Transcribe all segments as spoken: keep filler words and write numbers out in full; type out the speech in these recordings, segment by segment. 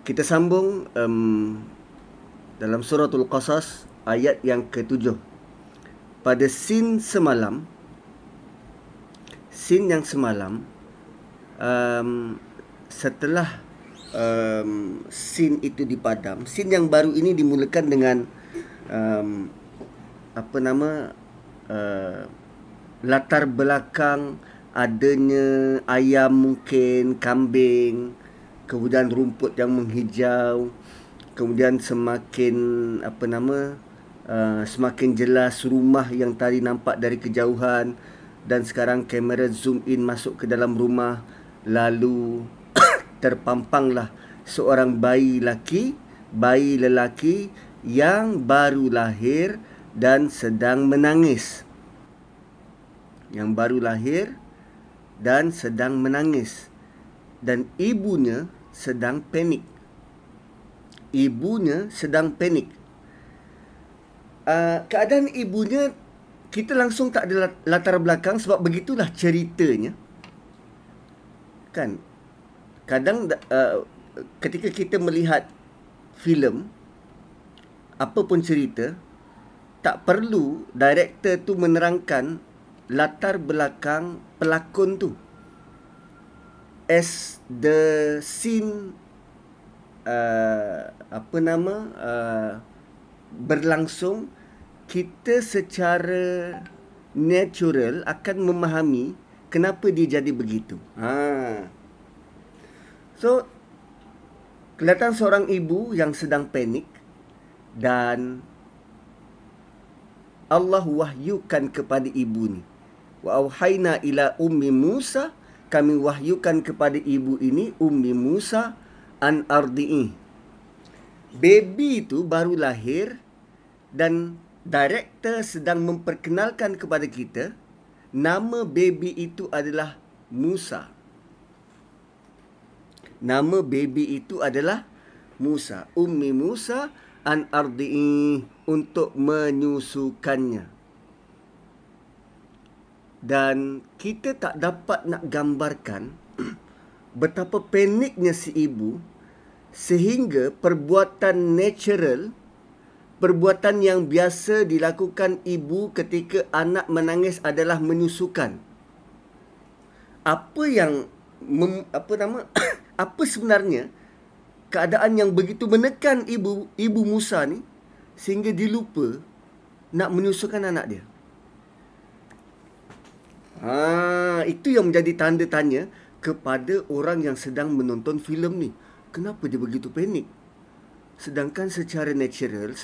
Kita sambung um, dalam surah Al-Qasas ayat yang ketujuh. Pada sin semalam, sin yang semalam, um, setelah um, sin itu dipadam, sin yang baru ini dimulakan dengan um, apa nama uh, latar belakang adanya ayam, mungkin kambing, kemudian rumput yang menghijau, kemudian semakin apa nama uh, semakin jelas rumah yang tadi nampak dari kejauhan, dan sekarang kamera zoom in masuk ke dalam rumah. Lalu terpampanglah seorang bayi lelaki, bayi lelaki yang baru lahir dan sedang menangis. Yang baru lahir dan sedang menangis, dan ibunya sedang panik. Ibunya sedang panik. Uh, keadaan ibunya, kita langsung tak ada latar belakang, sebab begitulah ceritanya. Kan? Kadang uh, ketika kita melihat filem, apa pun cerita, tak perlu director tu menerangkan latar belakang pelakon tu. As the scene Uh, apa nama uh, berlangsung, kita secara natural akan memahami kenapa dia jadi begitu. Ha. So kelihatan seorang ibu yang sedang panik, dan Allah wahyukan kepada ibu ni. Wa awhaina ila ummi Musa, kami wahyukan kepada ibu ini, Ummi Musa, An-Ardi'i. Baby tu baru lahir, dan director sedang memperkenalkan kepada kita nama baby itu adalah Musa. Nama baby itu adalah Musa. Ummi Musa An-Ardi'i, untuk menyusukannya. Dan kita tak dapat nak gambarkan betapa paniknya si ibu, sehingga perbuatan natural, perbuatan yang biasa dilakukan ibu ketika anak menangis adalah menyusukan. Apa yang mem, apa nama apa sebenarnya keadaan yang begitu menekan ibu ibu Musa ni, sehingga dilupa nak menyusukan anak dia. Ha, itu yang menjadi tanda tanya kepada orang yang sedang menonton filem ni. Kenapa dia begitu panik? Sedangkan secara natural,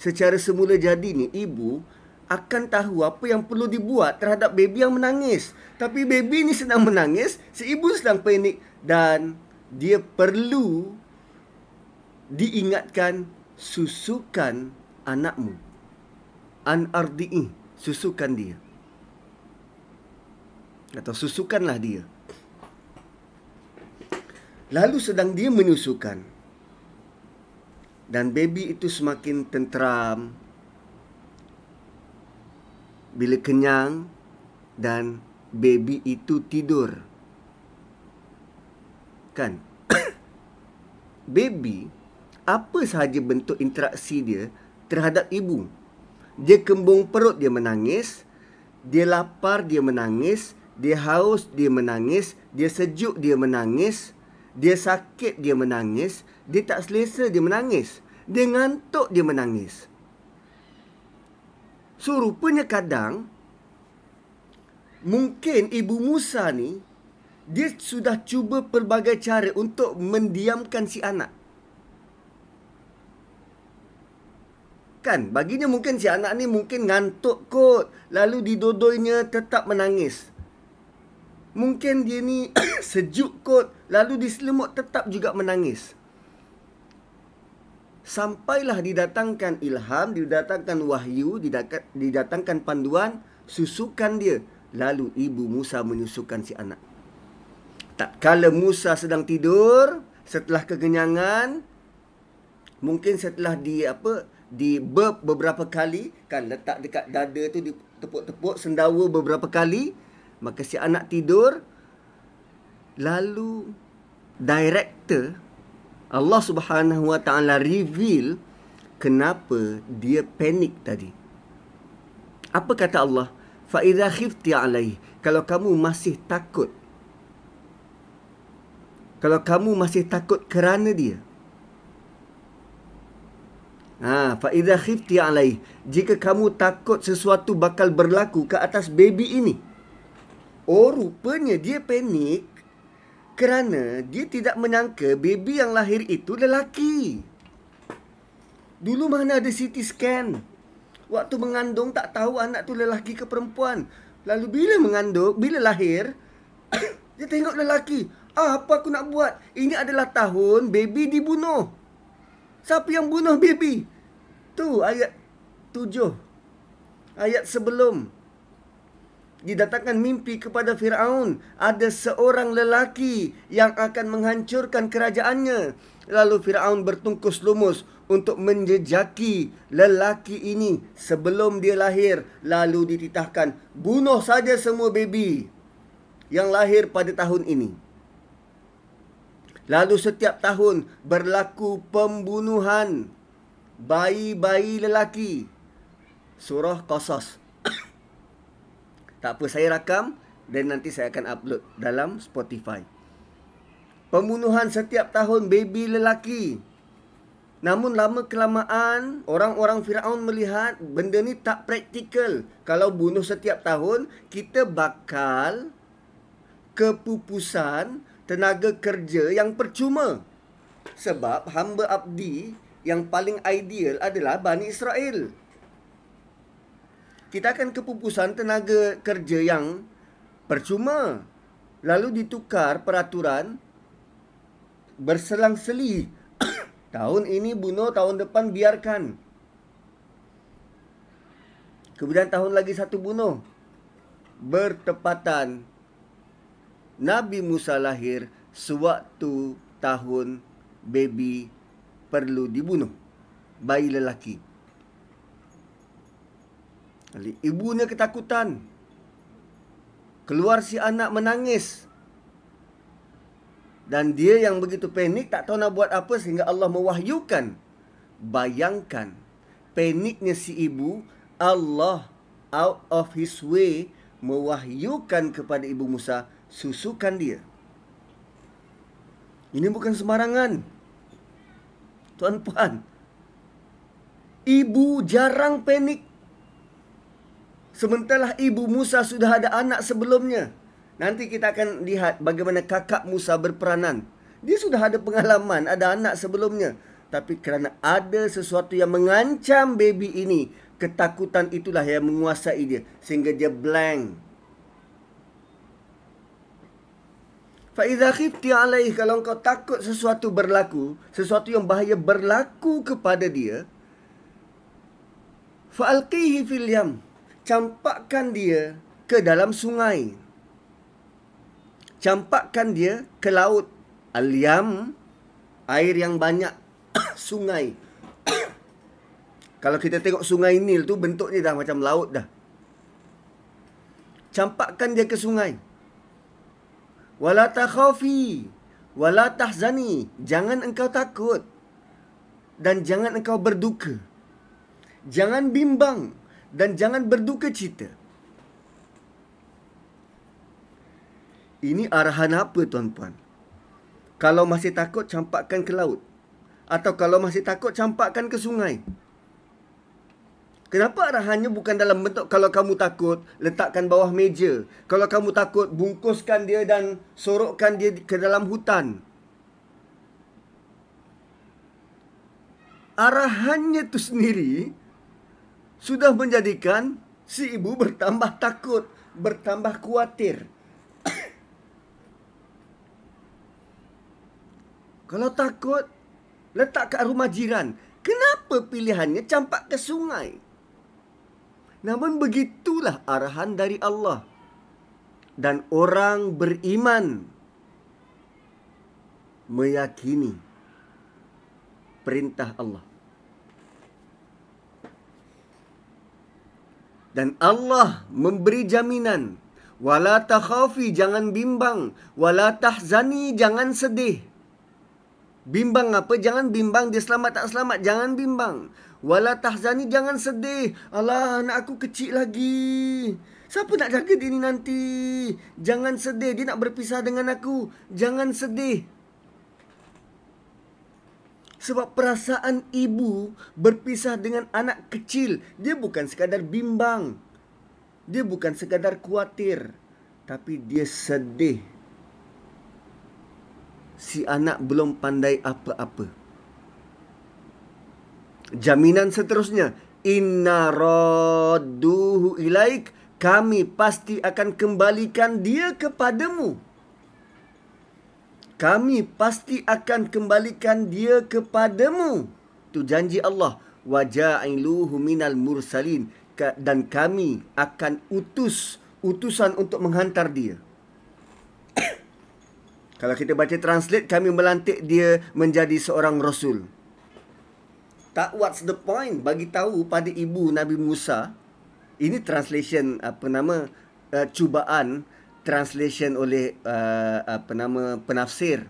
secara semula jadi ni, ibu akan tahu apa yang perlu dibuat terhadap baby yang menangis. Tapi baby ni sedang menangis, si ibu sedang panik, dan dia perlu diingatkan, susukan anakmu. An-Ardi'i, susukan dia, atau susukanlah dia. Lalu sedang dia menyusukan, dan baby itu semakin tenteram. Bila kenyang, dan baby itu tidur. Kan? Baby, apa sahaja bentuk interaksi dia terhadap ibu, dia kembung perut, dia menangis. Dia lapar, dia menangis. Dia haus, dia menangis. Dia sejuk, dia menangis. Dia sakit, dia menangis. Dia tak selesa, dia menangis. Dia ngantuk, dia menangis. So, rupanya kadang, mungkin ibu Musa ni, dia sudah cuba pelbagai cara untuk mendiamkan si anak. Kan, baginya mungkin si anak ni mungkin ngantuk kot, lalu didodoinya tetap menangis. Mungkin dia ni sejuk kot, lalu diselimut tetap juga menangis. Sampailah didatangkan ilham, didatangkan wahyu, didatangkan panduan, susukan dia. Lalu ibu Musa menyusukan si anak. Tak kala Musa sedang tidur, setelah kegenyangan, mungkin setelah di apa, di burp beberapa kali, kan letak dekat dada tu, ditepuk-tepuk sendawa beberapa kali, maka si anak tidur. Lalu director Allah Subhanahu Wa Ta'ala reveal kenapa dia panik tadi. Apa kata Allah? Fa idha khifti alaih. Kalau kamu masih takut. Kalau kamu masih takut kerana dia. Ha, fa idha khifti alaih. Jika kamu takut sesuatu bakal berlaku ke atas baby ini. Oh, rupanya dia panik kerana dia tidak menyangka baby yang lahir itu lelaki. Dulu mana ada C T scan. Waktu mengandung tak tahu anak tu lelaki ke perempuan. Lalu bila mengandung, bila lahir, dia tengok lelaki. Ah, apa aku nak buat? Ini adalah tahun baby dibunuh. Siapa yang bunuh baby? Tu ayat tujuh. Ayat sebelum. Didatangkan mimpi kepada Firaun, ada seorang lelaki yang akan menghancurkan kerajaannya. Lalu Firaun bertungkus lumus untuk menjejaki lelaki ini sebelum dia lahir. Lalu dititahkan, bunuh saja semua baby yang lahir pada tahun ini. Lalu setiap tahun berlaku pembunuhan bayi-bayi lelaki. Surah Qasas. Tak apa, saya rakam dan nanti saya akan upload dalam Spotify. Pembunuhan setiap tahun baby lelaki. Namun lama kelamaan, orang-orang Firaun melihat benda ni tak praktikal. Kalau bunuh setiap tahun, kita bakal kepupusan tenaga kerja yang percuma. Sebab hamba abdi yang paling ideal adalah Bani Israel. Kita akan kepupusan tenaga kerja yang percuma. Lalu ditukar peraturan berselang-seli. Tahun ini bunuh, tahun depan biarkan. Kemudian tahun lagi satu bunuh. Bertepatan Nabi Musa lahir sewaktu tahun baby perlu dibunuh, bayi lelaki. Ibunya ketakutan. Keluar si anak menangis. Dan dia yang begitu panik, tak tahu nak buat apa, sehingga Allah mewahyukan. Bayangkan paniknya si ibu. Allah out of his way mewahyukan kepada ibu Musa, susukan dia. Ini bukan sembarangan, tuan-puan. Ibu jarang panik. Sementara ibu Musa sudah ada anak sebelumnya. Nanti kita akan lihat bagaimana kakak Musa berperanan. Dia sudah ada pengalaman, ada anak sebelumnya. Tapi kerana ada sesuatu yang mengancam baby ini, ketakutan itulah yang menguasai dia, sehingga dia blank. Fa idza khifti alaih, kalau kau takut sesuatu berlaku, sesuatu yang bahaya berlaku kepada dia, fa alqihi fil yam, campakkan dia ke dalam sungai. Campakkan dia ke laut. Al-yam, air yang banyak. Sungai. Kalau kita tengok sungai Nil tu, bentuknya dah macam laut dah. Campakkan dia ke sungai. Wala Takhafi, Wala Tahzani. Jangan engkau takut. Dan jangan engkau berduka. Jangan bimbang. Dan jangan berduka cita. Ini arahan apa, tuan-puan? Kalau masih takut, campakkan ke laut. Atau kalau masih takut, campakkan ke sungai. Kenapa arahannya bukan dalam bentuk kalau kamu takut, letakkan bawah meja. Kalau kamu takut, bungkuskan dia dan sorokkan dia ke dalam hutan. Arahannya tu sendiri sudah menjadikan si ibu bertambah takut, bertambah khawatir. Kalau takut, letak kat rumah jiran. Kenapa pilihannya campak ke sungai? Namun begitulah arahan dari Allah. Dan orang beriman meyakini perintah Allah. Dan Allah memberi jaminan. Wala takhafi, jangan bimbang. Wala tahzani, jangan sedih. Bimbang apa? Jangan bimbang dia selamat tak selamat. Jangan bimbang. Wala Tahzani, jangan sedih. Alah, anak aku kecil lagi. Siapa nak jaga dia ni nanti? Jangan sedih. Dia nak berpisah dengan aku. Jangan sedih. Sebab perasaan ibu berpisah dengan anak kecil, dia bukan sekadar bimbang. Dia bukan sekadar khawatir. Tapi dia sedih. Si anak belum pandai apa-apa. Jaminan seterusnya, Inna radduhu ilaik, kami pasti akan kembalikan dia kepadamu. Kami pasti akan kembalikan dia kepadamu. Itu janji Allah. Waja'iluhu minal mursalin, dan kami akan utus utusan untuk menghantar dia. Kalau kita baca translate, kami melantik dia menjadi seorang Rasul. Tak, what's the point? Bagi tahu pada ibu Nabi Musa. Ini translation, apa nama, uh, cubaan translation oleh, uh, apa nama, penafsir.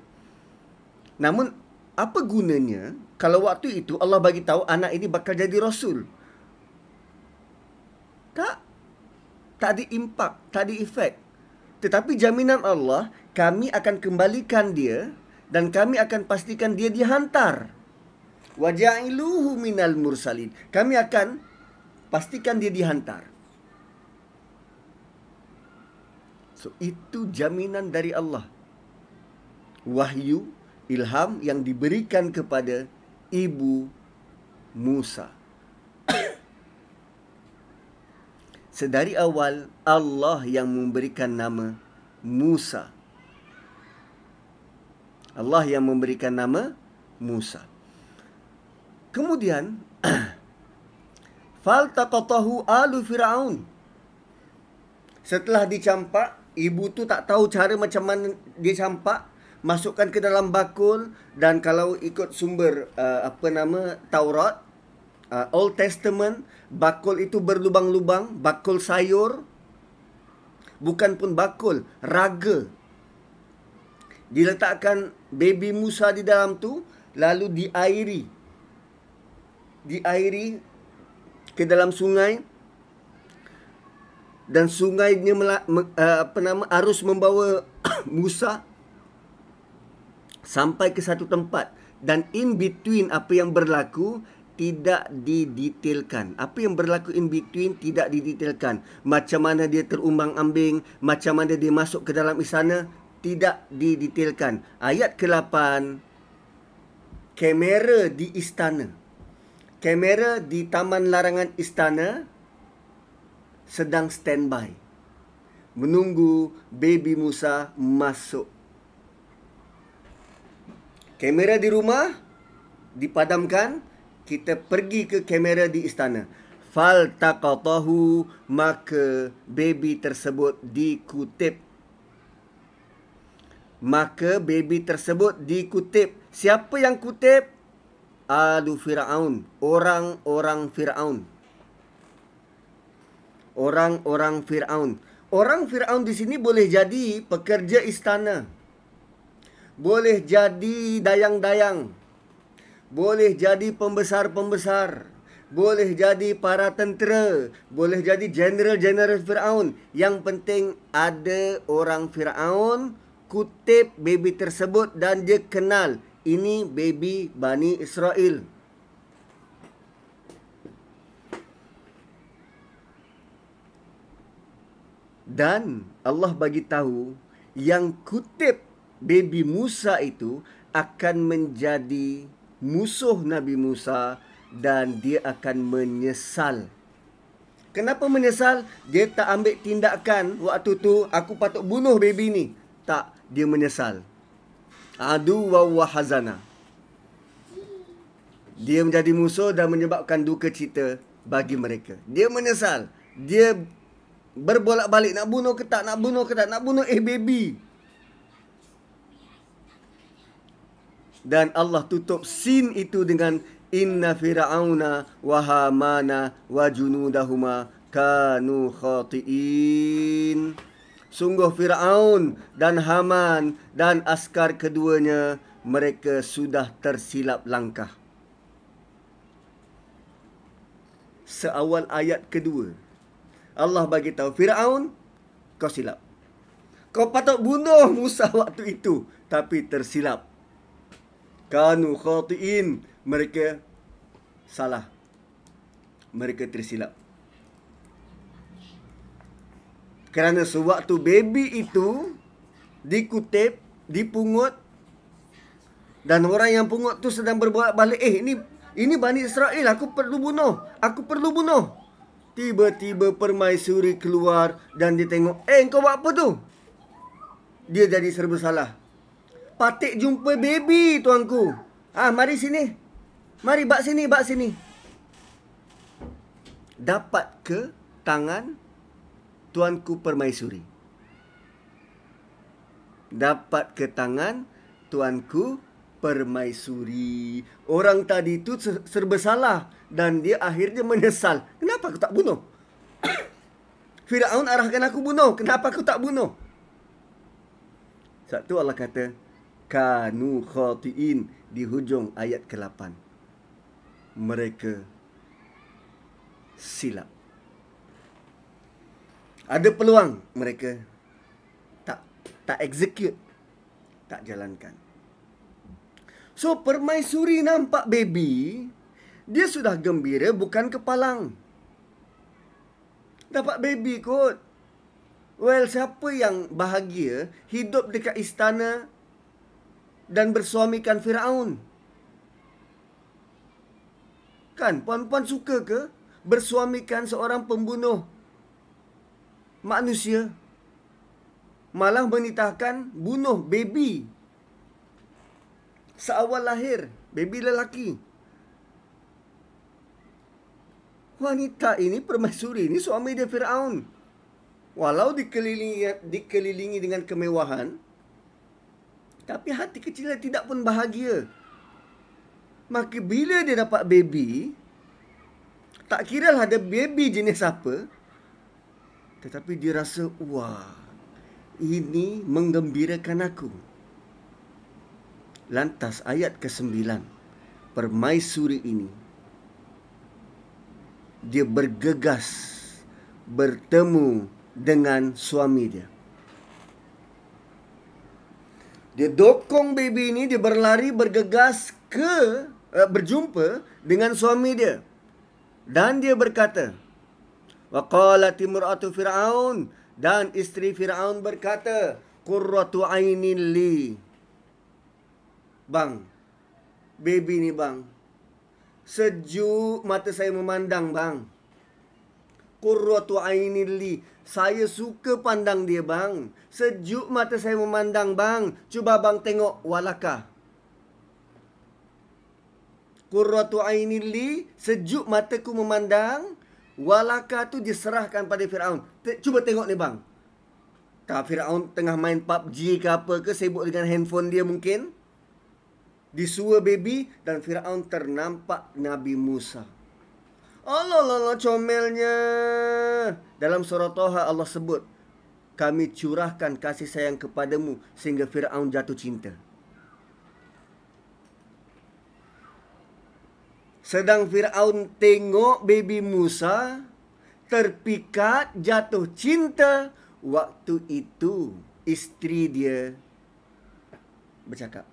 Namun, apa gunanya kalau waktu itu Allah bagi tahu anak ini bakal jadi Rasul? Tak. Tak ada impact, tak ada efek. Tetapi jaminan Allah, kami akan kembalikan dia dan kami akan pastikan dia dihantar. Waja'iluhu minal mursalin. Kami akan pastikan dia dihantar. So, itu jaminan dari Allah. Wahyu, ilham yang diberikan kepada ibu Musa. Sedari awal, Allah yang memberikan nama Musa. Allah yang memberikan nama Musa. Kemudian Faltaqatahu alu firaun. Setelah dicampak, ibu tu tak tahu cara macam mana dia campak, masukkan ke dalam bakul. Dan kalau ikut sumber uh, apa nama Taurat, uh, Old Testament, bakul itu berlubang-lubang, bakul sayur. Bukan pun bakul, raga. Diletakkan baby Musa di dalam tu, lalu diairi. Diairi ke dalam sungai. Dan sungainya apa nama arus membawa Musa sampai ke satu tempat. Dan in between apa yang berlaku tidak didetailkan. Apa yang berlaku in between tidak didetailkan. Macam mana dia terumbang-ambing, macam mana dia masuk ke dalam istana, tidak didetailkan. Ayat ke lapan, kamera di istana. Kamera di taman larangan istana sedang standby, menunggu baby Musa masuk. Kamera di rumah dipadamkan, kita pergi ke kamera di istana. Faltaqatahu, maka baby tersebut dikutip. Maka baby tersebut dikutip. Siapa yang kutip? Adu Firaun. Orang-orang Firaun. Orang-orang Firaun. Orang Firaun di sini boleh jadi pekerja istana. Boleh jadi dayang-dayang. Boleh jadi pembesar-pembesar. Boleh jadi para tentera. Boleh jadi general-general Firaun. Yang penting ada orang Firaun kutip baby tersebut dan dia kenal ini baby Bani Israel. Dan Allah bagi tahu yang kutip baby Musa itu akan menjadi musuh Nabi Musa dan dia akan menyesal. Kenapa menyesal? Dia tak ambil tindakan waktu tu, aku patut bunuh baby ni. Tak, dia menyesal. Adu Firaun. Dia menjadi musuh dan menyebabkan duka cita bagi mereka. Dia menyesal. Dia berbolak-balik nak bunuh ke tak, nak bunuh ke tak, nak bunuh eh baby. Dan Allah tutup scene itu dengan Inna fir'auna wa hamana wa junudahuma kanu khati'in. Sungguh Firaun dan Haman dan askar keduanya mereka sudah tersilap langkah. Seawal ayat kedua, Allah bagi tahu Firaun, kau silap. Kau patut bunuh Musa waktu itu, tapi tersilap. Kanu khati'in, mereka salah. Mereka tersilap. Kerana sewaktu baby itu dikutip, dipungut, dan orang yang pungut tu sedang berbuat balik, eh ini ini Bani Israel, aku perlu bunuh, aku perlu bunuh. Tiba-tiba permaisuri keluar dan dia tengok, eh kau buat apa tu? Dia jadi serba salah. Patik jumpa baby tuanku. Ah, mari sini. Mari bak sini, bak sini. Dapat ke tangan tuanku permaisuri? Dapat ke tangan tuanku permaisuri. Orang tadi tu serba salah dan dia akhirnya menyesal. Kenapa aku tak bunuh? Firaun arahkan aku bunuh. Kenapa aku tak bunuh? Satu Allah kata kanu khati'in di hujung ayat ke lapan. Mereka silap. Ada peluang mereka tak tak execute, tak jalankan. So, permaisuri nampak baby, dia sudah gembira bukan kepalang. Dapat baby kot. Well, siapa yang bahagia hidup dekat istana dan bersuamikan Firaun? Kan, puan-puan suka ke bersuamikan seorang pembunuh manusia? Malah menitahkan bunuh baby. Seawal lahir, baby lelaki. Wanita ini, permaisuri ini, suami dia Firaun. Walau dikelilingi, dikelilingi dengan kemewahan, tapi hati kecilnya tidak pun bahagia. Maka bila dia dapat baby, tak kiralah ada baby jenis apa, tetapi dia rasa, wah, ini menggembirakan aku. Lantas ayat ke sembilan, permaisuri ini dia bergegas bertemu dengan suami dia. Dia dokong baby ini, dia berlari bergegas ke uh, berjumpa dengan suami dia. Dan dia berkata, Waqalat imra'atu Firaun, dan isteri Firaun berkata, Qurratu aynin li. Bang, baby ni bang, sejuk mata saya memandang bang. Qurratu aynin li, saya suka pandang dia bang. Sejuk mata saya memandang bang. Cuba bang tengok Walaka. Qurratu aynin li, sejuk mataku memandang. Walaka tu diserahkan pada Firaun. Cuba tengok ni bang. Tak, Firaun tengah main P U B G ke apa ke, sibuk dengan handphone dia mungkin. Disua baby dan Firaun ternampak Nabi Musa. Allah Allah comelnya. Dalam surah Taha Allah sebut, kami curahkan kasih sayang kepadamu sehingga Firaun jatuh cinta. Sedang Firaun tengok baby Musa, terpikat, jatuh cinta. Waktu itu isteri dia bercakap.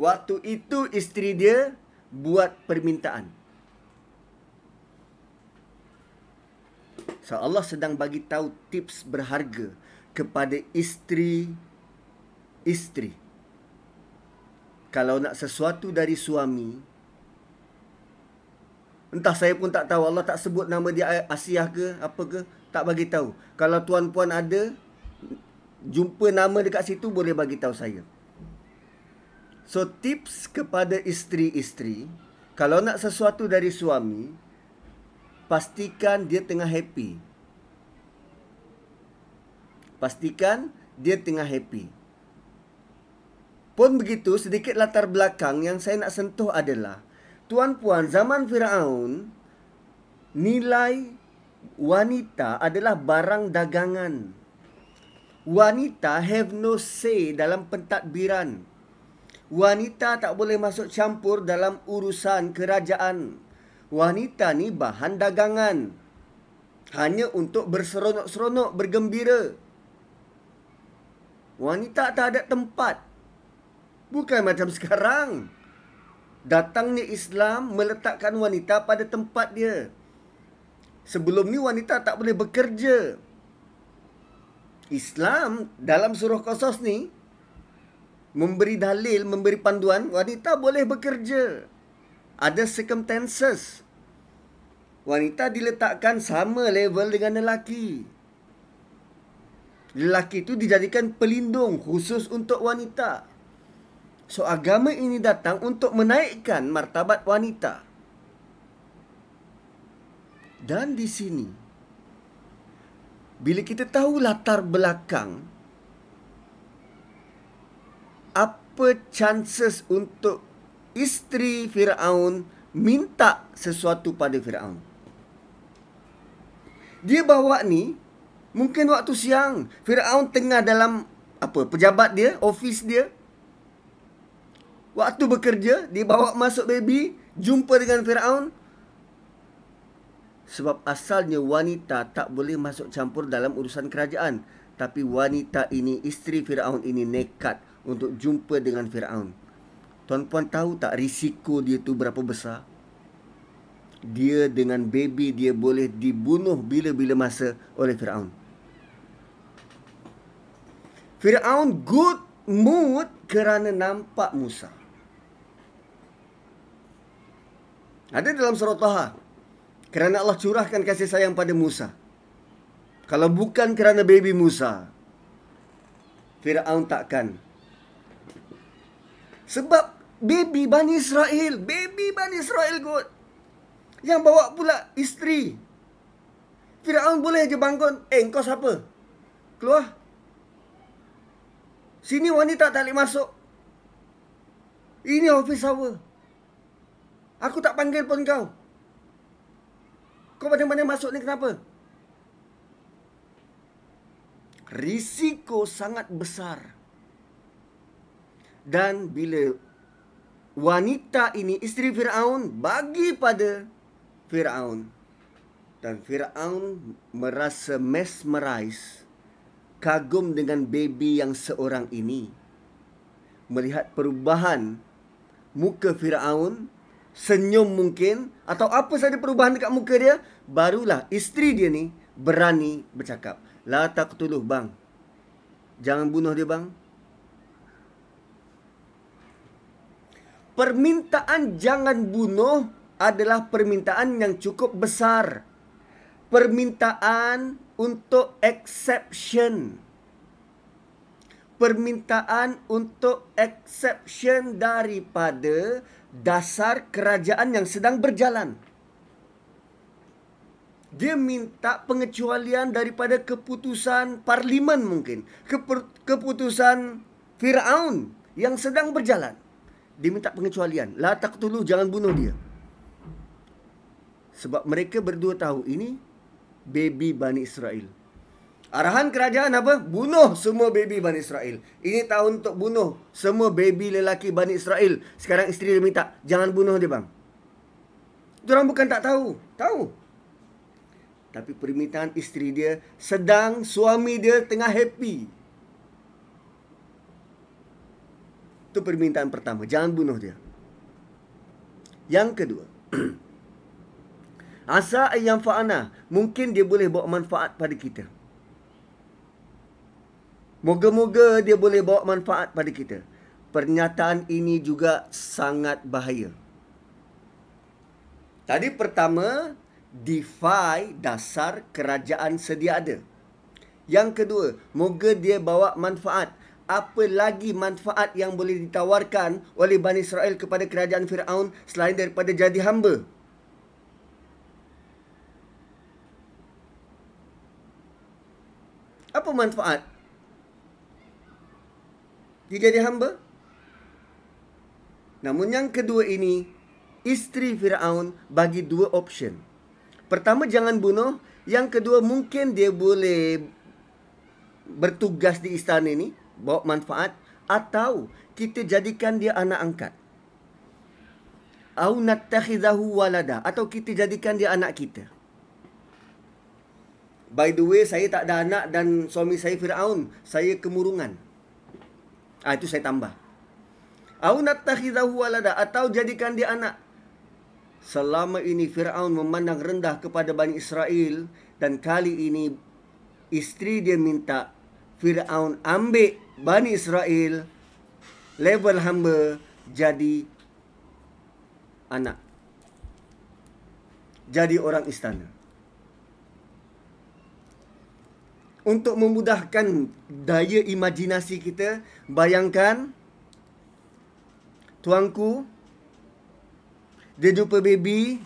Waktu itu isteri dia buat permintaan. So, Allah sedang bagi tahu tips berharga kepada isteri-isteri. Kalau nak sesuatu dari suami, entah saya pun tak tahu, Allah tak sebut nama dia Asiyah ke apa ke, tak bagi tahu. Kalau tuan-puan ada jumpa nama dekat situ, boleh bagi tahu saya. So, tips kepada isteri-isteri, kalau nak sesuatu dari suami, pastikan dia tengah happy. Pastikan dia tengah happy. Pun begitu, sedikit latar belakang yang saya nak sentuh adalah, tuan-puan, zaman Firaun, nilai wanita adalah barang dagangan. Wanita have no say dalam pentadbiran. wanita tak boleh masuk campur dalam urusan kerajaan. Wanita ni bahan dagangan, hanya untuk berseronok-seronok, bergembira. Wanita tak ada tempat. Bukan macam sekarang. Datangnya Islam meletakkan wanita pada tempat dia. Sebelum ni wanita tak boleh bekerja. Islam dalam surah Qasas ni memberi dalil, memberi panduan wanita boleh bekerja. Ada circumstances. Wanita diletakkan sama level dengan lelaki. Lelaki itu dijadikan pelindung khusus untuk wanita. So agama ini datang untuk menaikkan martabat wanita. Dan di sini, bila kita tahu latar belakang, apa chances untuk isteri Firaun minta sesuatu pada Firaun? Dia bawa ni, mungkin waktu siang, Firaun tengah dalam apa pejabat dia, office dia. Waktu bekerja, dia bawa masuk baby, jumpa dengan Firaun. Sebab asalnya wanita tak boleh masuk campur dalam urusan kerajaan. Tapi wanita ini, isteri Firaun ini nekat untuk jumpa dengan Firaun. Tuan-puan tahu tak risiko dia tu berapa besar? Dia dengan baby dia boleh dibunuh bila-bila masa oleh Firaun. Firaun good mood kerana nampak Musa. Ada dalam surah Taha. Kerana Allah curahkan kasih sayang pada Musa. Kalau bukan kerana baby Musa, Firaun takkan. Sebab baby Bani Israel, baby Bani Israel kot. Yang bawa pula isteri. Firaun boleh je bangun, eh kau siapa? Keluar. Sini wanita tak boleh masuk. Ini office hour. Aku tak panggil pun kau. Kau pandai-pandai masuk ni kenapa? Risiko sangat besar. Dan bila wanita ini, isteri Firaun, bagi pada Firaun, dan Firaun merasa mesmerized, kagum dengan baby yang seorang ini. Melihat perubahan muka Firaun, senyum mungkin, atau apa saja perubahan dekat muka dia, barulah isteri dia ni berani bercakap, "La taqtuluh bang. Jangan bunuh dia bang." Permintaan jangan bunuh adalah permintaan yang cukup besar. Permintaan untuk exception. Permintaan untuk exception daripada dasar kerajaan yang sedang berjalan. Dia minta pengecualian daripada keputusan parlimen mungkin. Keputusan Firaun yang sedang berjalan. Dia minta pengecualian. La taqtulu, jangan bunuh dia. Sebab mereka berdua tahu ini baby Bani Israel. Arahan kerajaan apa? Bunuh semua baby Bani Israel. Ini tahun untuk bunuh semua baby lelaki Bani Israel. Sekarang isteri dia minta, jangan bunuh dia bang. Diorang bukan tak tahu. Tahu. Tapi permintaan isteri dia sedang suami dia tengah happy. Itu permintaan pertama. Jangan bunuh dia. Yang kedua. Asa yang fa'ana. Mungkin dia boleh bawa manfaat pada kita. Moga-moga dia boleh bawa manfaat pada kita. Pernyataan ini juga sangat bahaya. Tadi pertama, defy dasar kerajaan sedia ada. Yang kedua, moga dia bawa manfaat. Apa lagi manfaat yang boleh ditawarkan oleh Bani Israel kepada kerajaan Firaun selain daripada jadi hamba? Apa manfaat? Dia jadi hamba? Namun yang kedua ini, isteri Firaun bagi dua option. Pertama, jangan bunuh. Yang kedua, mungkin dia boleh bertugas di istana ini, bawa manfaat. atau kita jadikan dia anak angkat. Au nattakhizahu walada, atau kita jadikan dia anak kita. By the way, saya tak ada anak dan suami saya Firaun, saya kemurungan. Ah, itu saya tambah. Au nattakhizahu walada, atau jadikan dia anak. Selama ini Firaun memandang rendah kepada Bani Israel, dan kali ini isteri dia minta Firaun ambil Bani Israel level hamba jadi anak, jadi orang istana. Untuk memudahkan daya imajinasi kita, bayangkan tuanku dia jumpa baby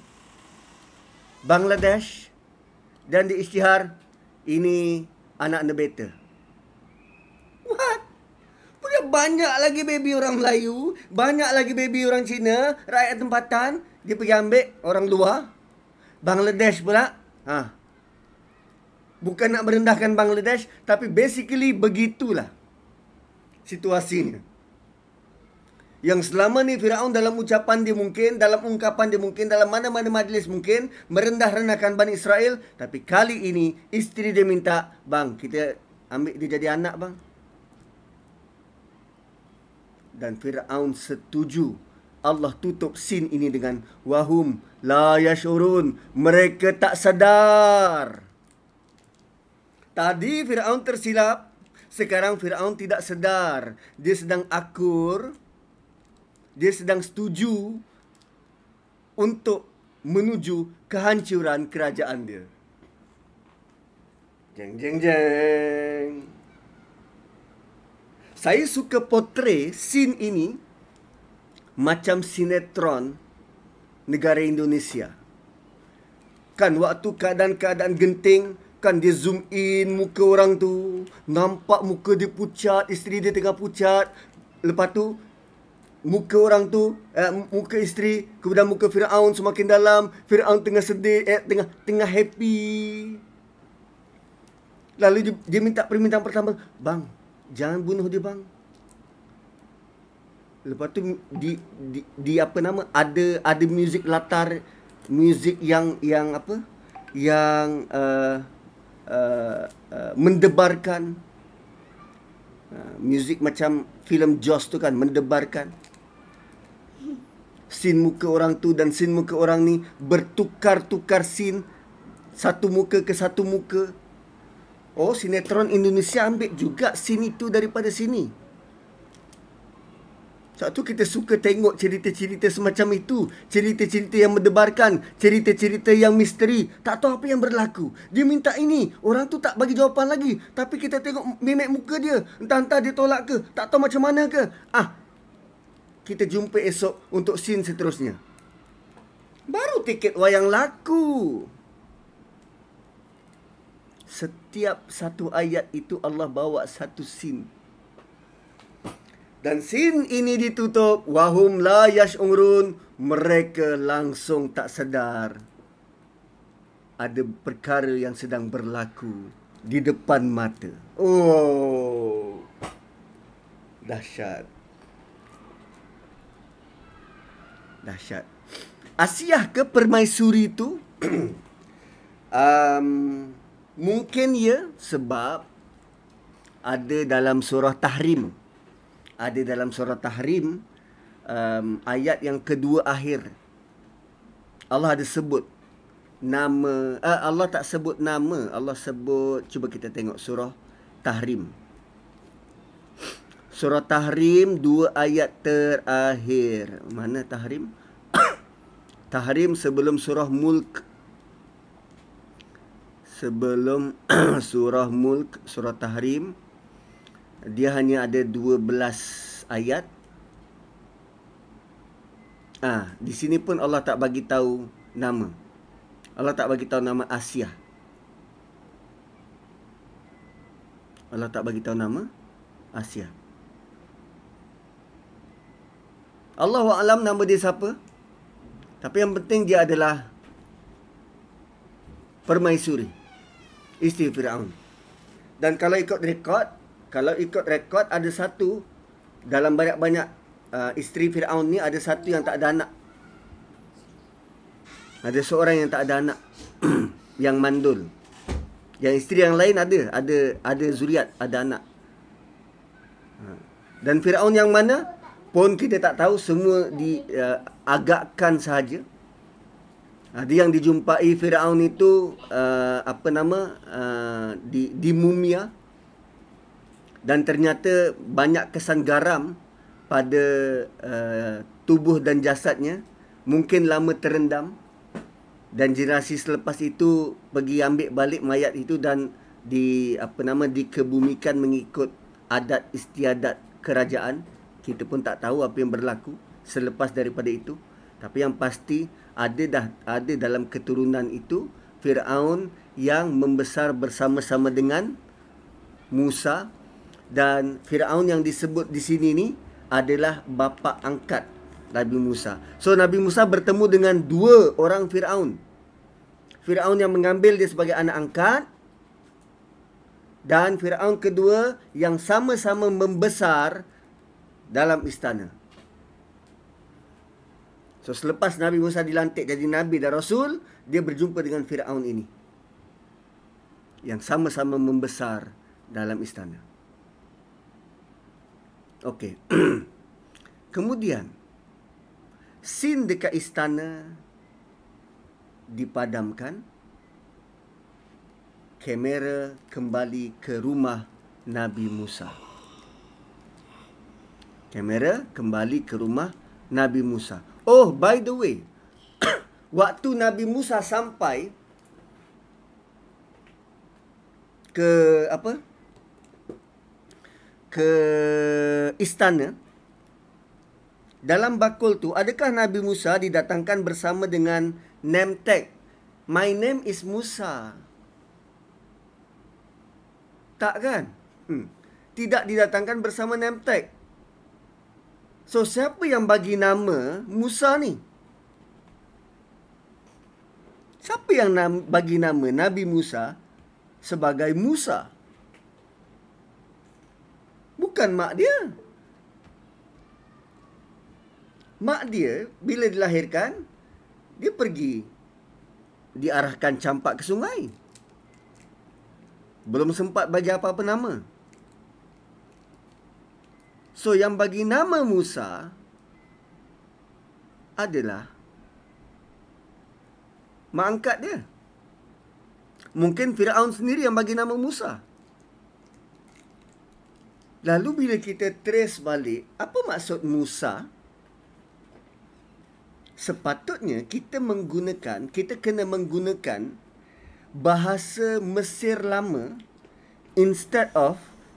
Bangladesh dan dia isytihar, ini anak nebeta. What? Banyak lagi baby orang Melayu, banyak lagi baby orang Cina, rakyat tempatan, dia pergi ambil orang luar. Bangladesh pula, ha. Bukan nak merendahkan Bangladesh, tapi basically begitulah situasinya. Yang selama ni Firaun dalam ucapan dia mungkin, dalam ungkapan dia mungkin, dalam mana-mana majlis mungkin merendah-rendahkan Bani Israel, tapi kali ini isteri dia minta, bang, kita ambil dia jadi anak, bang. Dan Firaun setuju. Allah tutup sin ini dengan wahum la yashurun, mereka tak sedar. Tadi Firaun tersilap, sekarang Firaun tidak sedar. Dia sedang akur, dia sedang setuju untuk menuju kehancuran kerajaan dia. Jeng jeng jeng. Saya suka portray scene ini macam sinetron negara Indonesia. Kan waktu keadaan-keadaan genting, kan dia zoom in muka orang tu, nampak muka dia pucat, isteri dia tengah pucat. Lepas tu muka orang tu, eh, muka isteri, kemudian muka Firaun semakin dalam. Firaun tengah sedih, eh, tengah tengah happy. Lalu dia, dia minta permintaan pertama, bang, jangan bunuh dia, bang. Lepas tu di di, di apa nama, ada ada muzik latar, muzik yang yang apa? Yang uh, uh, uh, mendebarkan. Uh, muzik macam filem Jaws tu kan, mendebarkan. Scene muka orang tu dan scene muka orang ni bertukar-tukar scene, satu muka ke satu muka. Oh, sinetron Indonesia ambil juga scene itu daripada sini. Sebab tu kita suka tengok cerita-cerita semacam itu. Cerita-cerita yang mendebarkan, cerita-cerita yang misteri, tak tahu apa yang berlaku. Dia minta ini, orang tu tak bagi jawapan lagi, tapi kita tengok mimek muka dia, entah-entah dia tolak ke, tak tahu macam mana ke. Ah, kita jumpa esok untuk scene seterusnya. Baru tiket wayang laku. Setiap satu ayat itu Allah bawa satu sin. Dan sin ini ditutup wahum la yash'urun, mereka langsung tak sedar ada perkara yang sedang berlaku di depan mata. Oh, dahsyat. Dahsyat. Asiyah ke permaisuri itu um, mungkin ya, sebab ada dalam surah Tahrim. Ada dalam surah Tahrim um, ayat yang kedua akhir. Allah ada sebut nama, uh, Allah tak sebut nama, Allah sebut, cuba kita tengok surah Tahrim. Surah Tahrim dua ayat terakhir. Mana Tahrim? Tahrim sebelum surah Mulk. Sebelum surah Mulk, surah Tahrim, dia hanya ada dua belas ayat. Ah, di sini pun Allah tak bagi tahu nama. Allah tak bagi tahu nama Asiyah. Allah tak bagi tahu nama Asiyah. Allahu a'lam nama dia siapa. Tapi yang penting dia adalah permaisuri, isteri Firaun. Dan kalau ikut rekod, kalau ikut rekod ada satu Dalam banyak-banyak uh, isteri Firaun ni, ada satu yang tak ada anak. Ada seorang yang tak ada anak yang mandul. Yang isteri yang lain ada, ada ada zuriat, ada anak. Dan Firaun yang mana pun kita tak tahu, semua diagakkan uh, sahaja. Ada yang dijumpai Firaun itu uh, apa nama uh, di di mumia, dan ternyata banyak kesan garam pada uh, tubuh dan jasadnya, mungkin lama terendam. Dan generasi selepas itu pergi ambil balik mayat itu dan di apa nama dikebumikan mengikut adat istiadat kerajaan. Kita pun tak tahu apa yang berlaku selepas daripada itu. Tapi yang pasti ada dah ada dalam keturunan itu Firaun yang membesar bersama-sama dengan Musa, dan Firaun yang disebut di sini ni adalah bapa angkat Nabi Musa. So Nabi Musa bertemu dengan dua orang Firaun. Firaun yang mengambil dia sebagai anak angkat, dan Firaun kedua yang sama-sama membesar dalam istana. So selepas Nabi Musa dilantik jadi Nabi dan Rasul, dia berjumpa dengan Firaun ini yang sama-sama membesar dalam istana. Okey. Kemudian sin dekat istana dipadamkan. Kamera kembali ke rumah Nabi Musa. Kamera kembali ke rumah Nabi Musa. Oh, by the way, waktu Nabi Musa sampai ke apa? Ke istana, dalam bakul tu, adakah Nabi Musa didatangkan bersama dengan name tag? My name is Musa. Tak kan? Hmm. Tidak didatangkan bersama name tag. So, siapa yang bagi nama Musa ni? Siapa yang nam- bagi nama Nabi Musa sebagai Musa? Bukan mak dia. Mak dia, bila dilahirkan, dia pergi diarahkan campak ke sungai. Belum sempat bagi apa-apa nama. So, yang bagi nama Musa adalah mak angkat dia. Mungkin Firaun sendiri yang bagi nama Musa. Lalu bila kita trace balik, apa maksud Musa? Sepatutnya kita menggunakan, kita kena menggunakan bahasa Mesir lama instead of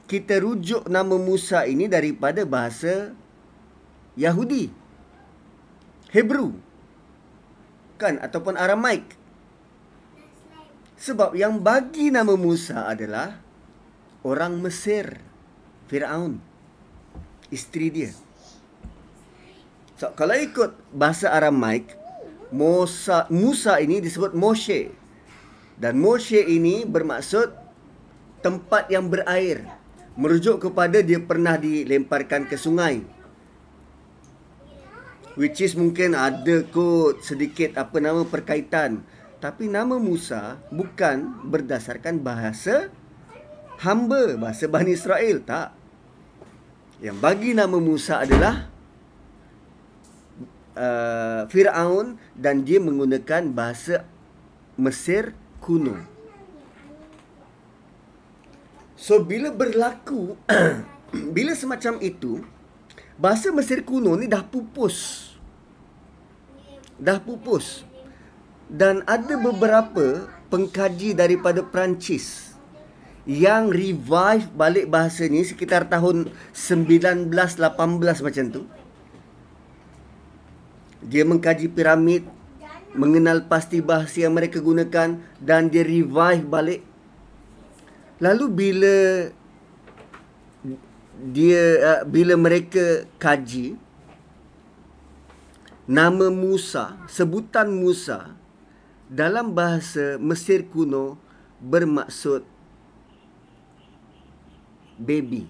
kita rujuk nama Musa ini daripada bahasa Yahudi, Hebrew, kan, ataupun Aramaik. Sebab yang bagi nama Musa adalah orang Mesir, Firaun, isteri dia. So, kalau ikut bahasa Aramaik, Musa, Musa ini disebut Moshe. Dan Moshe ini bermaksud tempat yang berair. Merujuk kepada dia pernah dilemparkan ke sungai. Which is mungkin ada kot sedikit apa nama perkaitan. Tapi nama Musa bukan berdasarkan bahasa hamba, bahasa Bani Israel. Tak. Yang bagi nama Musa adalah Uh, Firaun, dan dia menggunakan bahasa Mesir kuno. So bila berlaku bila semacam itu, bahasa Mesir kuno ni dah pupus. Dah pupus. Dan ada beberapa pengkaji daripada Perancis yang revive balik bahasa ni sekitar tahun sembilan belas lapan belas macam tu. Dia mengkaji piramid, mengenal pasti bahasa yang mereka gunakan, dan dia revive balik. Lalu bila dia uh, bila mereka kaji nama Musa, sebutan Musa dalam bahasa Mesir kuno bermaksud baby.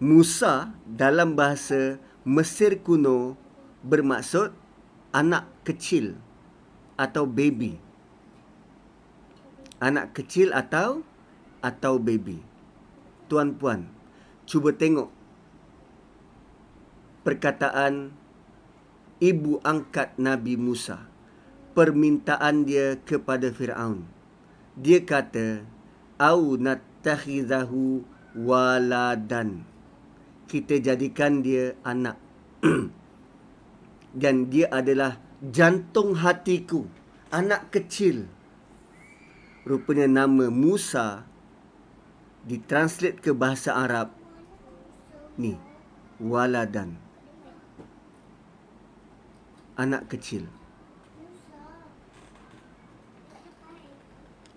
Musa dalam bahasa Mesir kuno bermaksud anak kecil atau baby. Anak kecil atau atau baby. Tuan-puan, cuba tengok perkataan ibu angkat Nabi Musa. Permintaan dia kepada Firaun. Dia kata, "Au natakhizahu waladan." Kita jadikan dia anak. Dan dia adalah jantung hatiku, anak kecil. Rupanya nama Musa ditranslate ke bahasa Arab ni, waladan, anak kecil.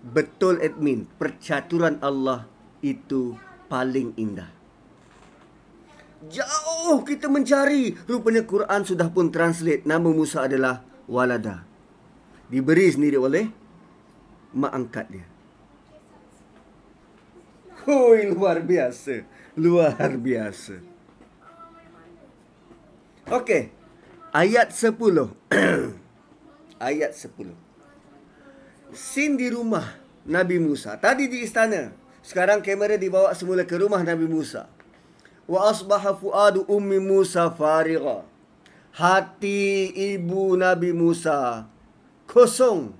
Betul admin, percaturan Allah itu paling indah. Jauh kita mencari, rupanya Quran sudah pun translate nama Musa adalah walada. Diberi sendiri oleh mak angkat dia. Hui, luar biasa, luar biasa. Okey, ayat sepuluh. Ayat sepuluh. Sin di rumah Nabi Musa. Tadi di istana, sekarang kamera dibawa semula ke rumah Nabi Musa. Wa asbaha fuadu ummi Musa fariqah. Hati ibu Nabi Musa kosong.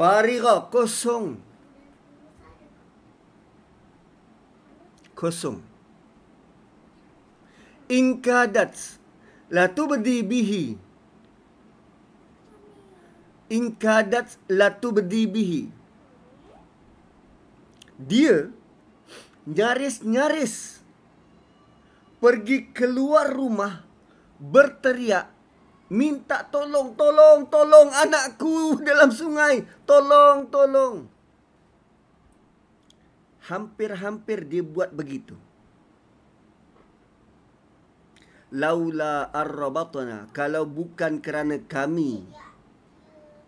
Fariqah, kosong. Kosong. Inkadats latubidibihi. Inkadats latubidibihi. Dia nyaris-nyaris pergi keluar rumah, berteriak, minta tolong, tolong, tolong, anakku dalam sungai, tolong, tolong. Hampir-hampir dia buat begitu. Laula ar-Rabatona, kalau bukan kerana kami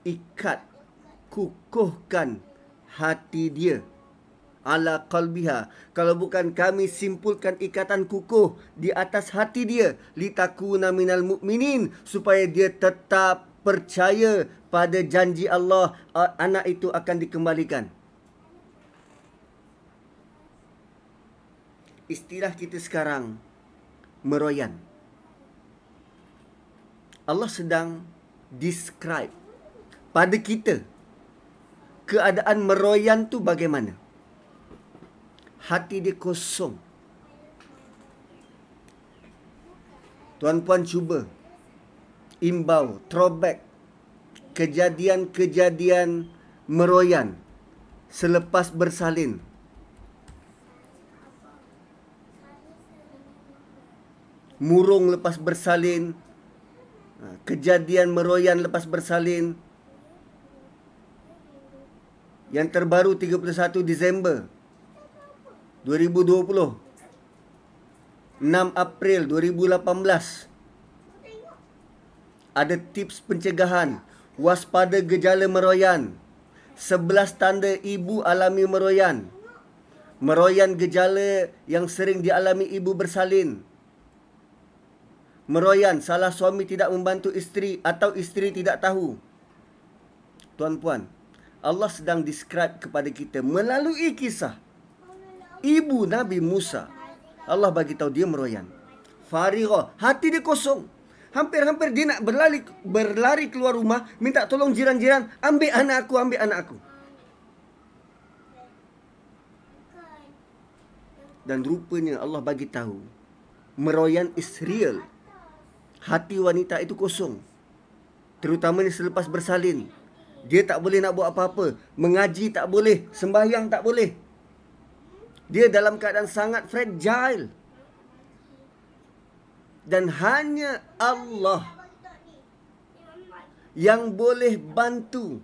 ikat, kukuhkan hati dia, ala qalbiha, kalau bukan kami simpulkan ikatan kukuh di atas hati dia, litakuna minal mukminin, supaya dia tetap percaya pada janji Allah, anak itu akan dikembalikan. Istilah kita sekarang, meroyan. Allah sedang describe pada kita keadaan meroyan tu bagaimana. Hati dia kosong. Tuan-puan, cuba imbau, throwback kejadian-kejadian meroyan selepas bersalin. Murung lepas bersalin, kejadian meroyan lepas bersalin. Yang terbaru tiga puluh satu Disember dua ribu dua puluh, enam April dua ribu lapan belas. Ada tips pencegahan, waspada gejala meroyan, sebelas tanda ibu alami meroyan. Meroyan gejala yang sering dialami ibu bersalin. Meroyan salah suami tidak membantu isteri atau isteri tidak tahu. Tuan-puan, Allah sedang describe kepada kita melalui kisah ibu Nabi Musa. Allah bagi tahu dia meroyan. Fariqah, hati dia kosong. Hampir-hampir dia nak berlari berlari keluar rumah, minta tolong jiran-jiran, ambil anak aku, ambil anak aku. Dan rupanya Allah bagi tahu meroyan is real. Hati wanita itu kosong. Terutamanya selepas bersalin. Dia tak boleh nak buat apa-apa. Mengaji tak boleh. Sembahyang tak boleh. Dia dalam keadaan sangat fragile. Dan hanya Allah yang boleh bantu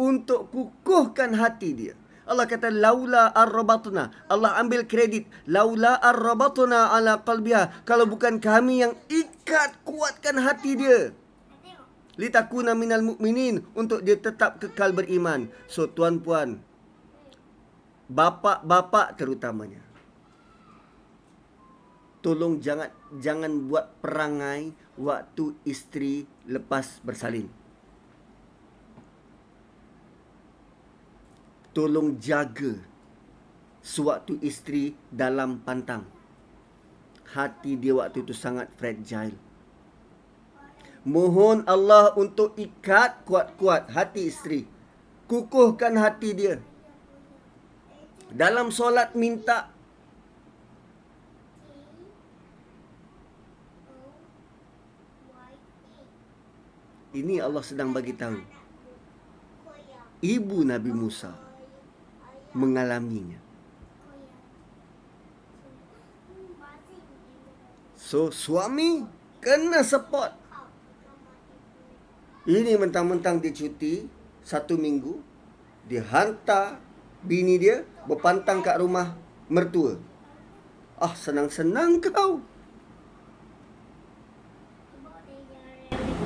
untuk kukuhkan hati dia. Allah kata, laula ar-Rabatona. Allah ambil kredit. Laula ar-Rabatona ala qalbiha. Kalau bukan kami yang ikat, kuatkan hati dia. Litakuna minal mukminin, untuk dia tetap kekal beriman. So tuan-puan, bapa-bapa terutamanya, tolong jangan jangan buat perangai waktu isteri lepas bersalin. Tolong jaga sewaktu isteri dalam pantang. Hati dia waktu itu sangat fragile. Mohon Allah untuk ikat kuat-kuat hati isteri. Kukuhkan hati dia. Dalam solat minta. Ini Allah sedang bagi tahu. Ibu Nabi Musa mengalaminya. So suami kena support. Ini mentang-mentang dia cuti satu minggu, dia hantar bini dia berpantang kat rumah mertua. Ah, senang-senang kau.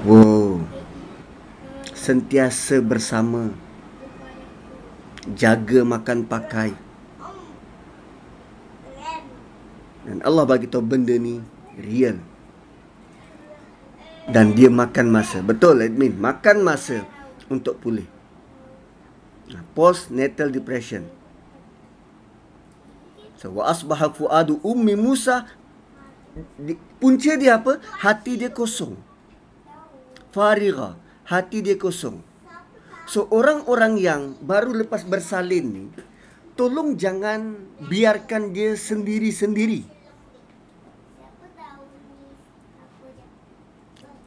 Wow. Sentiasa bersama. Jaga makan pakai. Dan Allah bagi tahu benda ni real. Dan dia makan masa. Betul admin, makan masa untuk pulih. Postnatal depression. So, wa asbaha fuadu ummi Musa. Punca dia apa? Hati dia kosong. Fariqah, hati dia kosong. So, orang-orang yang baru lepas bersalin ni, tolong jangan biarkan dia sendiri-sendiri.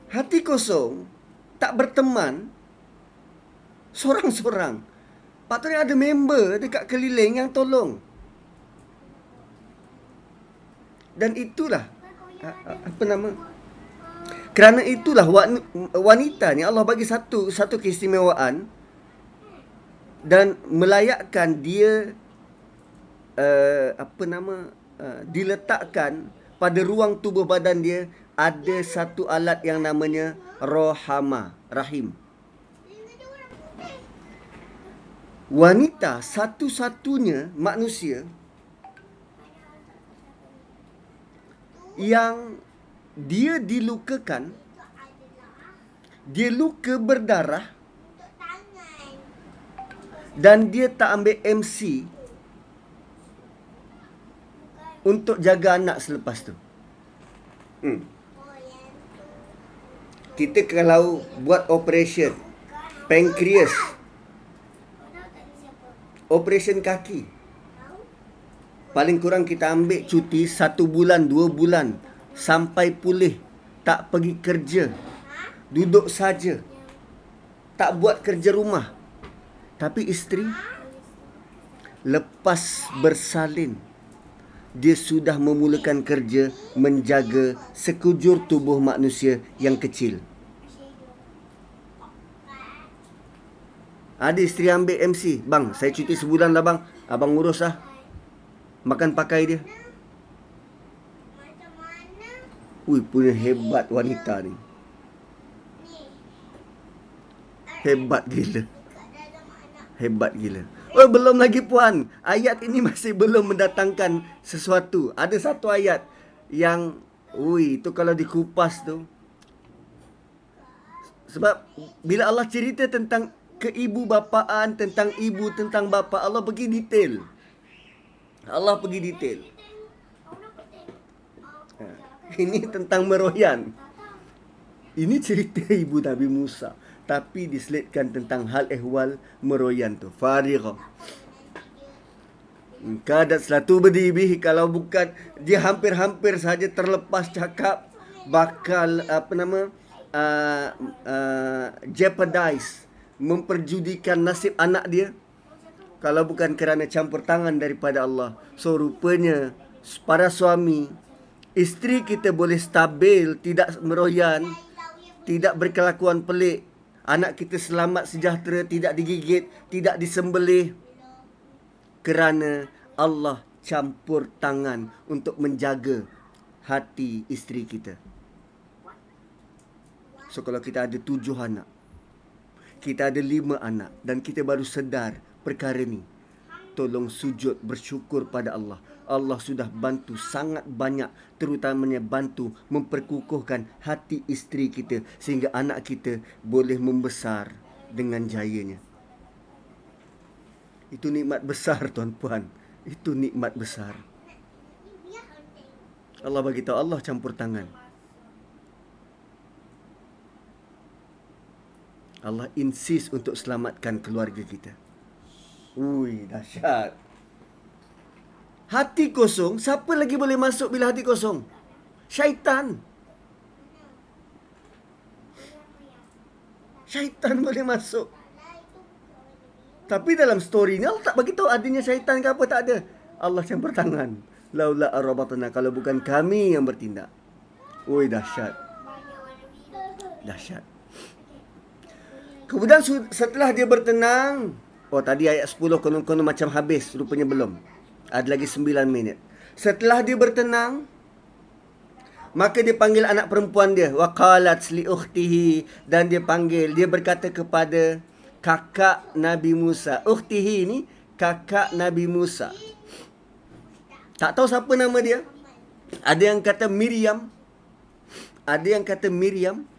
Hati kosong, tak berteman, sorang-sorang. Patutnya ada member dekat keliling yang tolong. Dan itulah, apa nama? Kerana itulah wanita ni Allah bagi satu satu keistimewaan dan melayakkan dia uh, apa nama uh, diletakkan pada ruang tubuh badan dia. Ada satu alat yang namanya rohama, rahim. Wanita satu-satunya manusia yang dia dilukakan, dia luka berdarah dan dia tak ambil M C untuk jaga anak selepas tu. Hmm. Kita kalau buat operasi pankreas, operasi kaki, paling kurang kita ambil cuti satu bulan, dua bulan sampai pulih. Tak pergi kerja, duduk saja, tak buat kerja rumah. Tapi isteri lepas bersalin, dia sudah memulakan kerja menjaga sekujur tubuh manusia yang kecil. Ada isteri ambil M C. Bang, saya cuti sebulan lah bang. Abang urus lah. Makan pakai dia. Ui, punya hebat wanita ni. Hebat gila. Hebat gila. Oh, belum lagi puan. Ayat ini masih belum mendatangkan sesuatu. Ada satu ayat yang, ui, itu kalau dikupas tu. Sebab bila Allah cerita tentang keibu bapaan, tentang ibu, tentang bapa, Allah pergi detail. Allah pergi detail. Ini tentang meroyan. Ini cerita ibu Nabi Musa, tapi diselitkan tentang hal ehwal meroyan tu. Fariqah. Inkadats latubidibihi. Kalau bukan, dia hampir-hampir saja terlepas cakap, bakal apa nama uh, uh, jeopardize, memperjudikan nasib anak dia kalau bukan kerana campur tangan daripada Allah. So rupanya para suami, isteri kita boleh stabil, tidak meroyan, tidak berkelakuan pelik. Anak kita selamat sejahtera, tidak digigit, tidak disembelih, kerana Allah campur tangan untuk menjaga hati isteri kita. So kalau kita ada tujuh anak, kita ada lima anak dan kita baru sedar perkara ni, tolong sujud bersyukur pada Allah. Allah sudah bantu sangat banyak, terutamanya bantu memperkukuhkan hati isteri kita sehingga anak kita boleh membesar dengan jayanya. Itu nikmat besar tuan-puan. Itu nikmat besar. Allah bagi tahu, Allah campur tangan. Allah insist untuk selamatkan keluarga kita. Ui, dahsyat. Hati kosong, siapa lagi boleh masuk bila hati kosong? Syaitan. Syaitan boleh masuk. Tapi dalam story ni Allah tak bagi tahu adanya syaitan ke apa, tak ada. Allah campur tangan. Laula ar-Rabatona, kalau bukan kami yang bertindak. Oi, dahsyat. Dahsyat. Kemudian setelah dia bertenang, oh tadi ayat sepuluh konon-konon macam habis, rupanya belum. Ada lagi sembilan minit. Setelah dia bertenang, maka dia panggil anak perempuan dia, Waqalat li ukhtihi, dan dia panggil, dia berkata kepada kakak Nabi Musa. Ukhtihi ni kakak Nabi Musa. Tak tahu siapa nama dia. Ada yang kata Miriam. Ada yang kata Miriam.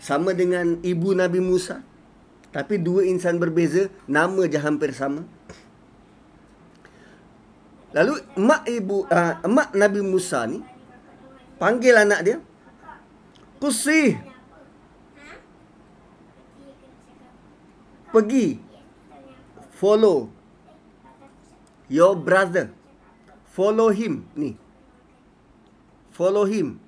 Sama dengan ibu Nabi Musa. Tapi dua insan berbeza, nama je hampir sama. Lalu mak ibu uh, mak Nabi Musa ni panggil anak dia, Qusy, pergi, follow your brother, follow him. Ni follow him.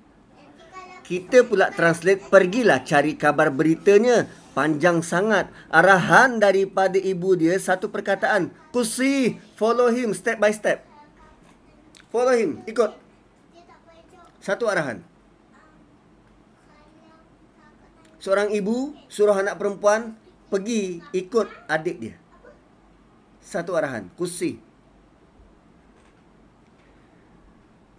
Kita pula translate, pergilah cari kabar beritanya. Panjang sangat arahan daripada ibu dia, satu perkataan, Qusy, follow him, step by step, follow him, ikut, satu arahan. Seorang ibu suruh anak perempuan pergi ikut adik dia. Satu arahan, Qusy.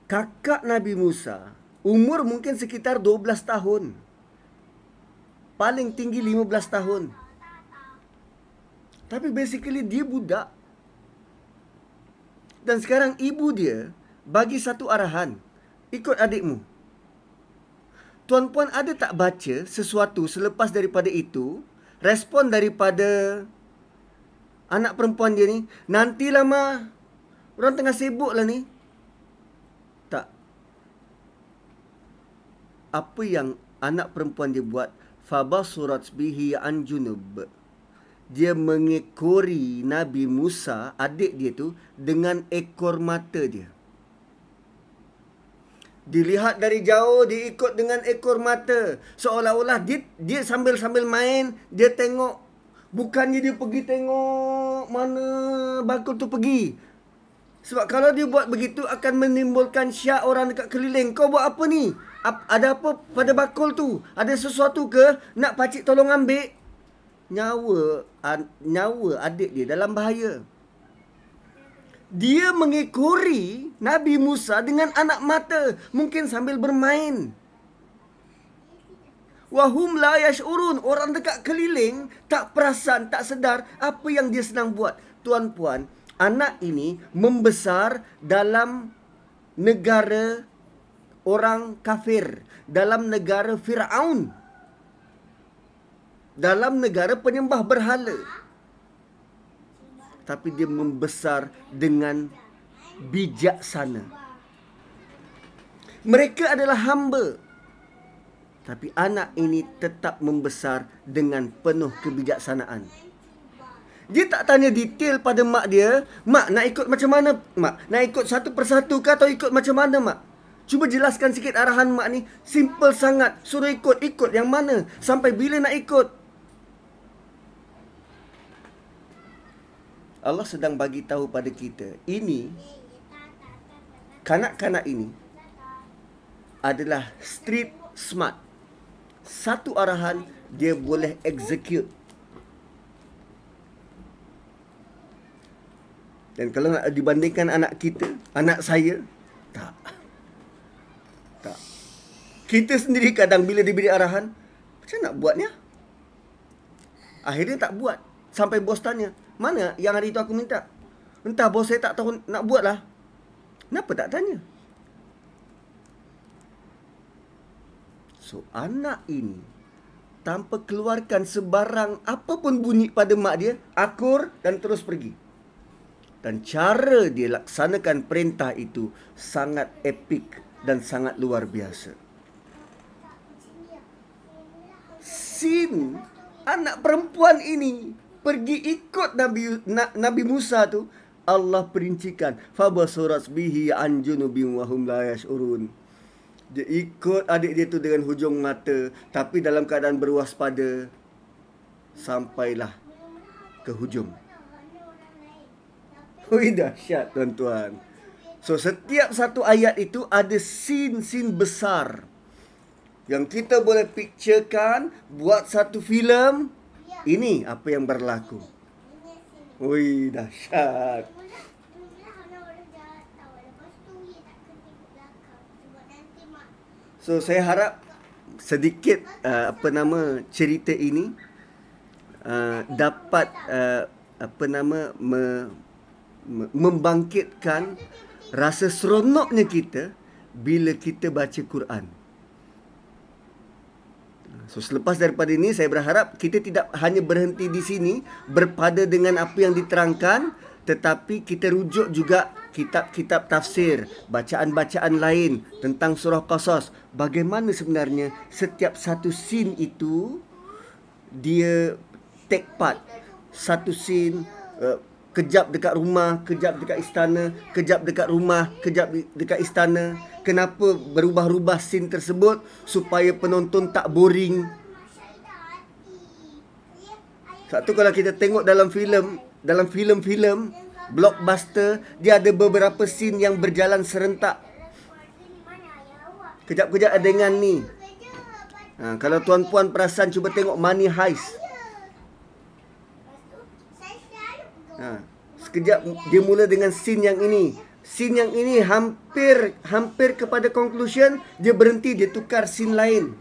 Kakak Nabi Musa umur mungkin sekitar dua belas tahun. Paling tinggi lima belas tahun. Tapi basically dia budak. Dan sekarang ibu dia bagi satu arahan, ikut adikmu. Tuan-puan ada tak baca sesuatu selepas daripada itu? Respon daripada anak perempuan dia ni, nantilah ma, orang tengah sibuk lah ni. Tak. Apa yang anak perempuan dia buat? Fabasrat bih an junub. Dia mengekori Nabi Musa, adik dia tu, dengan ekor mata dia. Dilihat dari jauh, diikut dengan ekor mata. Seolah-olah dia, dia sambil-sambil main, dia tengok. Bukannya dia pergi tengok mana bakul tu pergi. Sebab kalau dia buat begitu, akan menimbulkan syak orang dekat keliling. Kau buat apa ni? Ada apa pada bakul tu? Ada sesuatu ke? Nak pakcik tolong ambil? Nyawa, nyawa adik dia dalam bahaya. Dia mengekori Nabi Musa dengan anak mata. Mungkin sambil bermain. Wahum la yashurun. Orang dekat keliling tak perasan, tak sedar apa yang dia sedang buat. Tuan-puan, anak ini membesar dalam negara orang kafir. Dalam negara Firaun. Dalam negara penyembah berhala. Tapi dia membesar dengan bijaksana. Mereka adalah hamba. Tapi anak ini tetap membesar dengan penuh kebijaksanaan. Dia tak tanya detail pada mak dia. Mak, nak ikut macam mana, mak? Nak ikut satu persatu ke atau ikut macam mana, mak? Cuba jelaskan sikit arahan mak ni. Simple sangat. Suruh ikut. Ikut yang mana? Sampai bila nak ikut? Allah sedang bagi tahu pada kita, ini kanak-kanak ini adalah street smart. Satu arahan dia boleh execute. Dan kalau nak dibandingkan anak kita, anak saya, tak. Tak. Kita sendiri kadang bila diberi arahan, macam nak buatnya? Akhirnya tak buat. Sampai bos tanya, mana yang hari itu aku minta? Entah bos saya tak tahu nak buat lah. Kenapa tak tanya? So anak ini tanpa keluarkan sebarang apapun bunyi pada mak dia, akur dan terus pergi. Dan cara dia laksanakan perintah itu sangat epik dan sangat luar biasa. Sin, anak perempuan ini pergi ikut Nabi Nabi Musa tu, Allah perincikan, Fabasrat bih an junub wahum la yashurun. Dia ikut adik dia tu dengan hujung mata, tapi dalam keadaan berwaspada. Sampailah ke hujung. Ui, dahsyat tuan-tuan. So setiap satu ayat itu ada scene-scene besar yang kita boleh picturekan, buat satu filem. Ini apa yang berlaku. Ui, dahsyat. So saya harap sedikit uh, apa nama cerita ini uh, dapat uh, apa nama me, me, membangkitkan rasa seronoknya kita bila kita baca Quran. So selepas daripada ini saya berharap kita tidak hanya berhenti di sini berpada dengan apa yang diterangkan, tetapi kita rujuk juga kitab-kitab tafsir, bacaan-bacaan lain tentang surah Qasas. Bagaimana sebenarnya setiap satu scene itu dia take part. Satu scene, uh, kejap dekat rumah, kejap dekat istana, kejap dekat rumah, kejap dekat istana. Kenapa berubah-ubah scene tersebut? Supaya penonton tak boring. Satu, kalau kita tengok dalam filem, dalam filem-filem blockbuster, dia ada beberapa scene yang berjalan serentak. Kejap-kejap ada dengan ni. Ha, kalau tuan-puan perasan, cuba tengok Money Heist. Ha, sekejap dia mula dengan scene yang ini. Scene yang ini hampir hampir kepada conclusion, dia berhenti, dia tukar scene lain.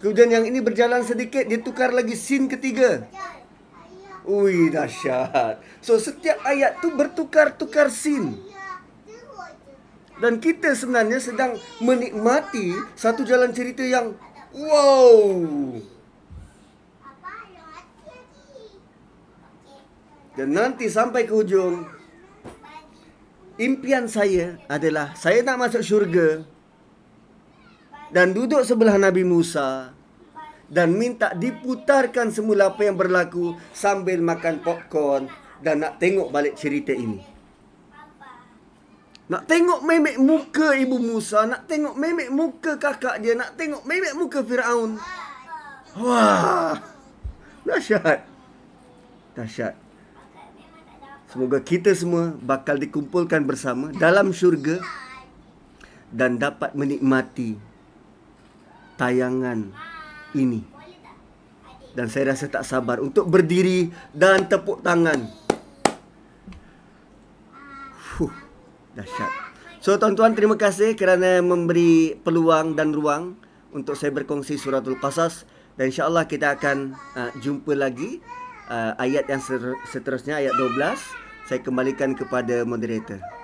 Kemudian yang ini berjalan sedikit, dia tukar lagi scene ketiga. Ui, dahsyat. So setiap ayat tu bertukar-tukar scene. Dan kita sebenarnya sedang menikmati satu jalan cerita yang wow. Dan nanti sampai ke hujung, impian saya adalah saya nak masuk syurga dan duduk sebelah Nabi Musa dan minta diputarkan semula apa yang berlaku sambil makan popcorn dan nak tengok balik cerita ini. Nak tengok memek muka ibu Musa, nak tengok memek muka kakak dia, nak tengok memek muka Firaun. Wah, dahsyat. Dahsyat. Semoga kita semua bakal dikumpulkan bersama dalam syurga dan dapat menikmati tayangan ini. Dan saya rasa tak sabar untuk berdiri dan tepuk tangan. Fuh, dahsyat. So tuan-tuan, terima kasih kerana memberi peluang dan ruang untuk saya berkongsi suratul Qasas. Dan insyaAllah kita akan uh, jumpa lagi uh, ayat yang seterusnya, ayat dua belas. Saya kembalikan kepada moderator.